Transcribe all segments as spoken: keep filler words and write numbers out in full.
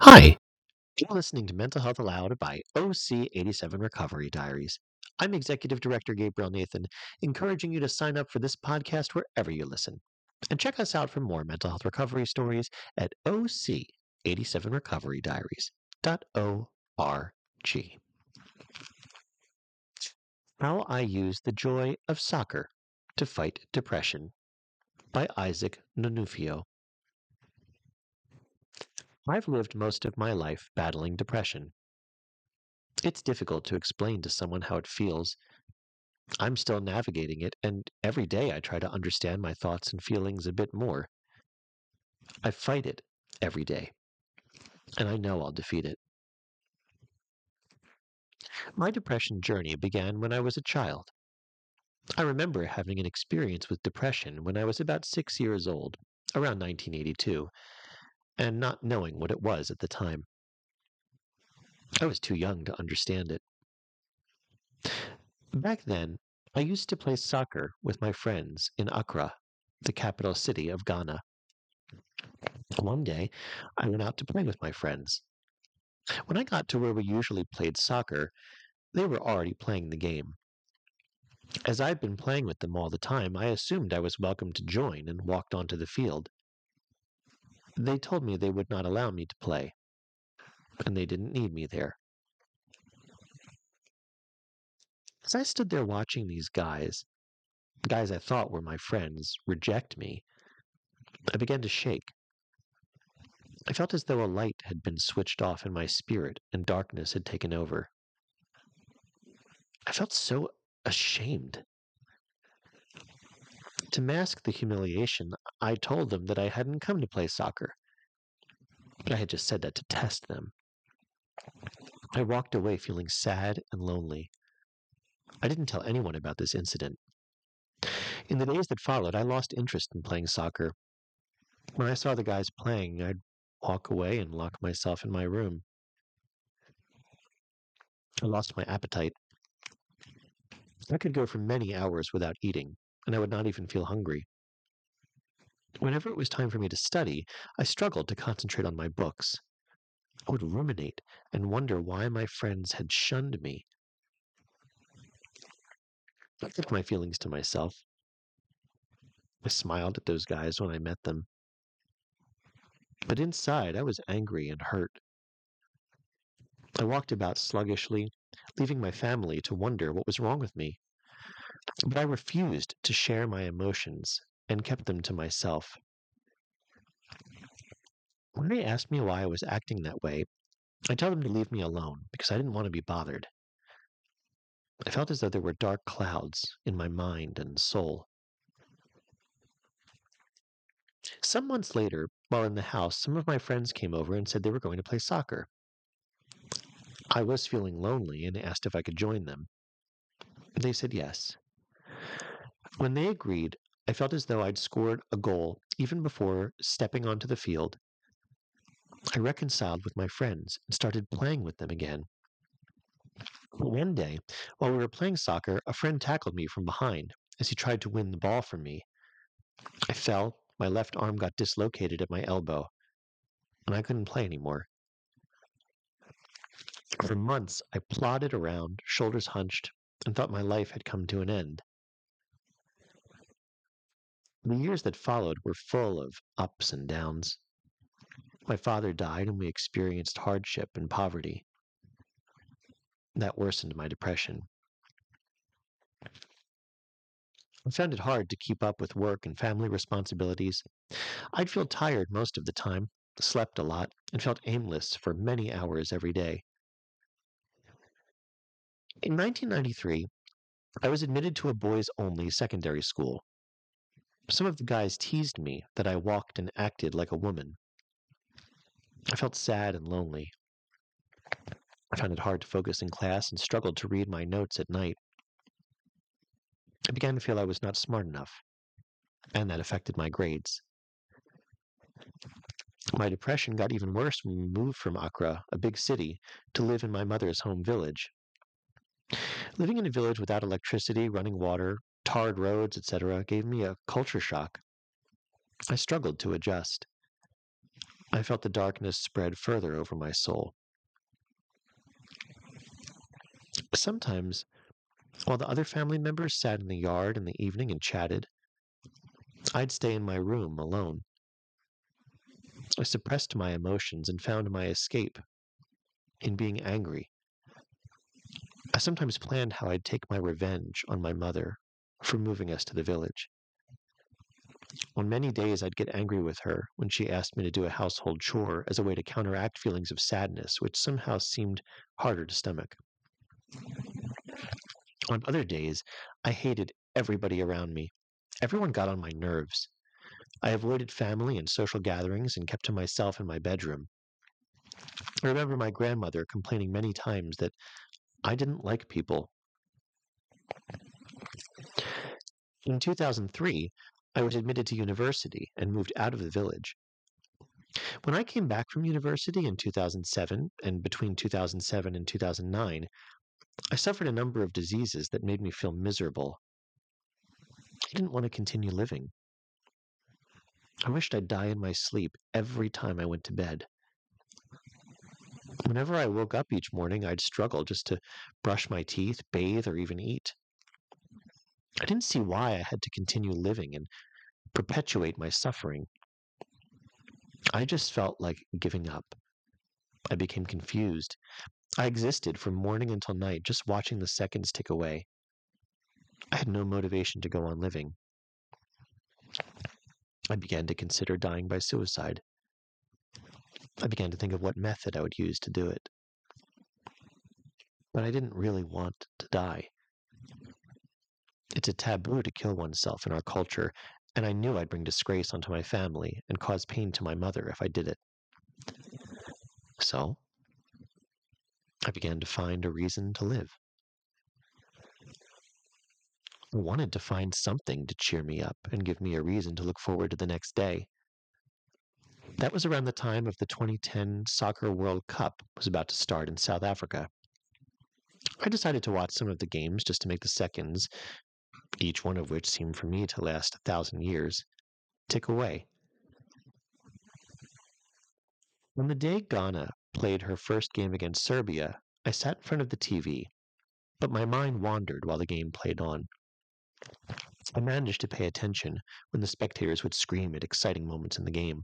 Hi, you're listening to Mental Health Aloud by O C eighty-seven Recovery Diaries. I'm Executive Director Gabriel Nathan, encouraging you to sign up for this podcast wherever you listen. And check us out for more mental health recovery stories at O C eighty-seven recovery diaries dot org. How I Use the Joy of Soccer to Fight Depression by Isaac Nunoofio. I've lived most of my life battling depression. It's difficult to explain to someone how it feels. I'm still navigating it, and every day I try to understand my thoughts and feelings a bit more. I fight it every day, and I know I'll defeat it. My depression journey began when I was a child. I remember having an experience with depression when I was about six years old, around nineteen eighty-two, and not knowing what it was at the time. I was too young to understand it. Back then, I used to play soccer with my friends in Accra, the capital city of Ghana. One day, I went out to play with my friends. When I got to where we usually played soccer, they were already playing the game. As I'd been playing with them all the time, I assumed I was welcome to join and walked onto the field. They told me they would not allow me to play, and they didn't need me there. As I stood there watching these guys, guys I thought were my friends, reject me, I began to shake. I felt as though a light had been switched off in my spirit and darkness had taken over. I felt so ashamed. To mask the humiliation, I told them that I hadn't come to play soccer, but I had just said that to test them. I walked away feeling sad and lonely. I didn't tell anyone about this incident. In the days that followed, I lost interest in playing soccer. When I saw the guys playing, I'd walk away and lock myself in my room. I lost my appetite. I could go for many hours without eating, and I would not even feel hungry. Whenever it was time for me to study, I struggled to concentrate on my books. I would ruminate and wonder why my friends had shunned me. I kept my feelings to myself. I smiled at those guys when I met them. But inside, I was angry and hurt. I walked about sluggishly, leaving my family to wonder what was wrong with me. But I refused to share my emotions and kept them to myself. When they asked me why I was acting that way, I told them to leave me alone because I didn't want to be bothered. I felt as though there were dark clouds in my mind and soul. Some months later, while in the house, some of my friends came over and said they were going to play soccer. I was feeling lonely and asked if I could join them. They said yes. When they agreed, I felt as though I'd scored a goal even before stepping onto the field. I reconciled with my friends and started playing with them again. One day, while we were playing soccer, a friend tackled me from behind as he tried to win the ball from me. I fell, my left arm got dislocated at my elbow, and I couldn't play anymore. For months, I plodded around, shoulders hunched, and thought my life had come to an end. The years that followed were full of ups and downs. My father died, and we experienced hardship and poverty. That worsened my depression. I found it hard to keep up with work and family responsibilities. I'd feel tired most of the time, slept a lot, and felt aimless for many hours every day. In nineteen ninety-three, I was admitted to a boys-only secondary school. Some of the guys teased me that I walked and acted like a woman. I felt sad and lonely. I found it hard to focus in class and struggled to read my notes at night. I began to feel I was not smart enough, and that affected my grades. My depression got even worse when we moved from Accra, a big city, to live in my mother's home village. Living in a village without electricity, running water, tarred roads, et cetera, gave me a culture shock. I struggled to adjust. I felt the darkness spread further over my soul. Sometimes, while the other family members sat in the yard in the evening and chatted, I'd stay in my room alone. I suppressed my emotions and found my escape in being angry. I sometimes planned how I'd take my revenge on my mother for moving us to the village. On many days, I'd get angry with her when she asked me to do a household chore as a way to counteract feelings of sadness, which somehow seemed harder to stomach. On other days, I hated everybody around me. Everyone got on my nerves. I avoided family and social gatherings and kept to myself in my bedroom. I remember my grandmother complaining many times that I didn't like people. In two thousand three, I was admitted to university and moved out of the village. When I came back from university in two thousand seven, and between two thousand seven and two thousand nine, I suffered a number of diseases that made me feel miserable. I didn't want to continue living. I wished I'd die in my sleep every time I went to bed. Whenever I woke up each morning, I'd struggle just to brush my teeth, bathe, or even eat. I didn't see why I had to continue living and perpetuate my suffering. I just felt like giving up. I became confused. I existed from morning until night, just watching the seconds tick away. I had no motivation to go on living. I began to consider dying by suicide. I began to think of what method I would use to do it. But I didn't really want to die. It's a taboo to kill oneself in our culture, and I knew I'd bring disgrace onto my family and cause pain to my mother if I did it. So, I began to find a reason to live. I wanted to find something to cheer me up and give me a reason to look forward to the next day. That was around the time of the twenty ten Soccer World Cup was about to start in South Africa. I decided to watch some of the games just to make the seconds, each one of which seemed for me to last a thousand years, tick away. On the day Ghana played her first game against Serbia, I sat in front of the T V, but my mind wandered while the game played on. I managed to pay attention when the spectators would scream at exciting moments in the game.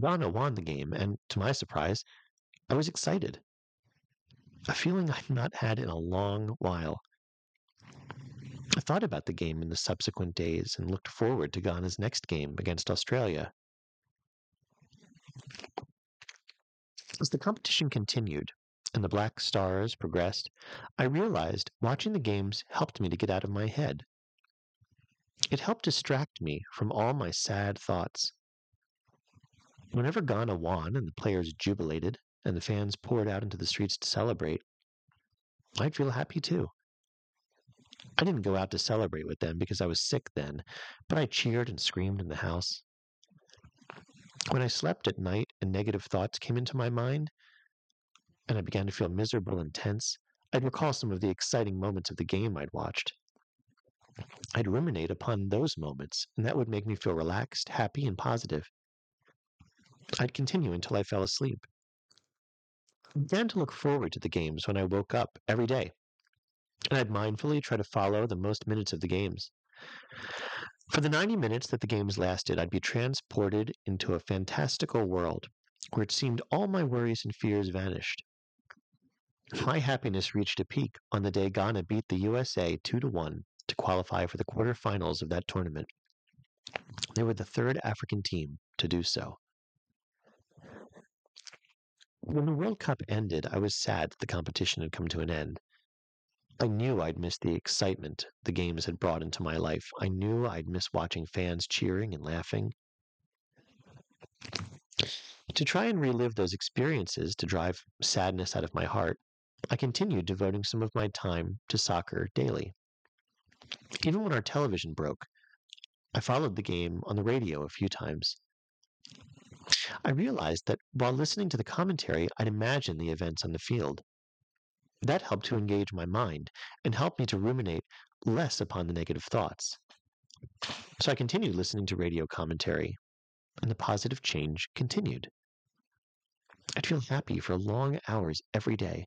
Ghana won the game, and to my surprise, I was excited. A feeling I've not had in a long while. I thought about the game in the subsequent days and looked forward to Ghana's next game against Australia. As the competition continued and the Black Stars progressed, I realized watching the games helped me to get out of my head. It helped distract me from all my sad thoughts. Whenever Ghana won and the players jubilated, and the fans poured out into the streets to celebrate, I'd feel happy too. I didn't go out to celebrate with them because I was sick then, but I cheered and screamed in the house. When I slept at night and negative thoughts came into my mind, and I began to feel miserable and tense, I'd recall some of the exciting moments of the game I'd watched. I'd ruminate upon those moments, and that would make me feel relaxed, happy, and positive. I'd continue until I fell asleep. I began to look forward to the games when I woke up every day, and I'd mindfully try to follow the most minutes of the games. For the ninety minutes that the games lasted, I'd be transported into a fantastical world where it seemed all my worries and fears vanished. My happiness reached a peak on the day Ghana beat the U S A two to one to qualify for the quarterfinals of that tournament. They were the third African team to do so. When the World Cup ended, I was sad that the competition had come to an end. I knew I'd miss the excitement the games had brought into my life. I knew I'd miss watching fans cheering and laughing. To try and relive those experiences to drive sadness out of my heart, I continued devoting some of my time to soccer daily. Even when our television broke, I followed the game on the radio a few times. I realized that while listening to the commentary, I'd imagine the events on the field. That helped to engage my mind and helped me to ruminate less upon the negative thoughts. So I continued listening to radio commentary. and the positive change continued. I'd feel happy for long hours every day.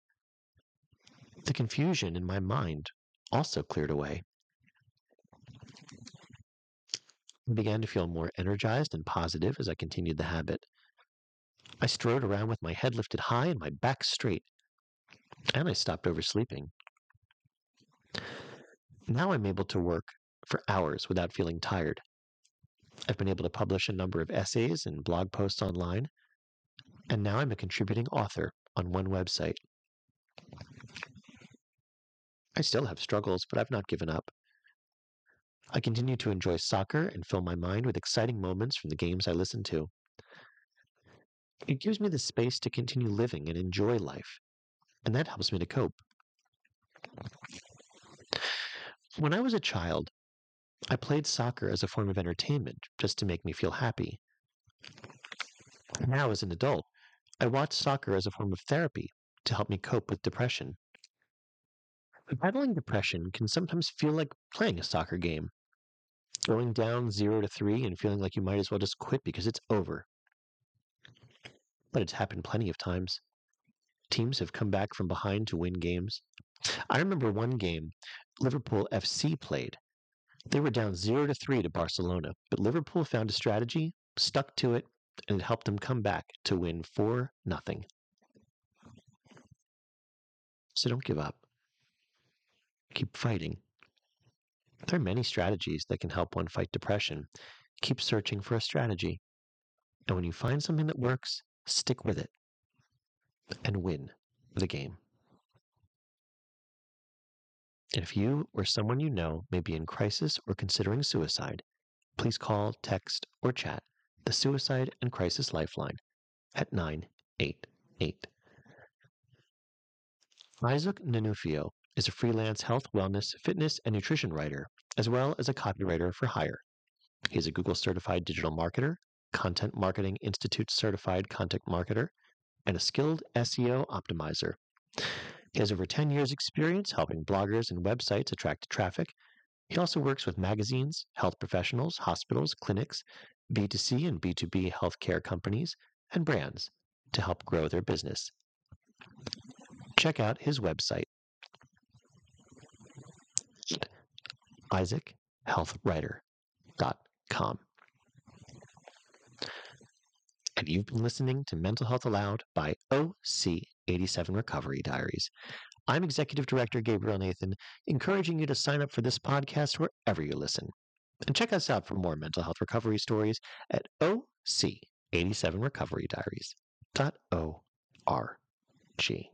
The confusion in my mind also cleared away. I began to feel more energized and positive as I continued the habit. I strode around with my head lifted high and my back straight, and I stopped oversleeping. Now I'm able to work for hours without feeling tired. I've been able to publish a number of essays and blog posts online, and now I'm a contributing author on one website. I still have struggles, but I've not given up. I continue to enjoy soccer and fill my mind with exciting moments from the games I listen to. It gives me the space to continue living and enjoy life, and that helps me to cope. When I was a child, I played soccer as a form of entertainment just to make me feel happy. Now, as an adult, I watch soccer as a form of therapy to help me cope with depression. But battling depression can sometimes feel like playing a soccer game, going down zero to three and feeling like you might as well just quit because it's over. But it's happened plenty of times. Teams have come back from behind to win games. I remember one game Liverpool F C played. They were down zero to three to Barcelona, but Liverpool found a strategy, stuck to it, and it helped them come back to win four nothing. So don't give up. Keep fighting. There are many strategies that can help one fight depression. Keep searching for a strategy. And when you find something that works, stick with it and win the game. If you or someone you know may be in crisis or considering suicide, please call, text, or chat the Suicide and Crisis Lifeline at nine eight eight. Isaac Nunoofio is a freelance health, wellness, fitness, and nutrition writer, as well as a copywriter for hire. He is a Google-certified digital marketer, Content Marketing Institute-certified content marketer, and a skilled S E O optimizer. He has over ten years' experience helping bloggers and websites attract traffic. He also works with magazines, health professionals, hospitals, clinics, B two C and B two B healthcare companies, and brands to help grow their business. Check out his website, Isaac Health Writer dot com. And you've been listening to Mental Health Aloud by O C eighty-seven Recovery Diaries. I'm Executive Director Gabriel Nathan, encouraging you to sign up for this podcast wherever you listen. And check us out for more mental health recovery stories at O C eighty-seven Recovery Diaries dot org.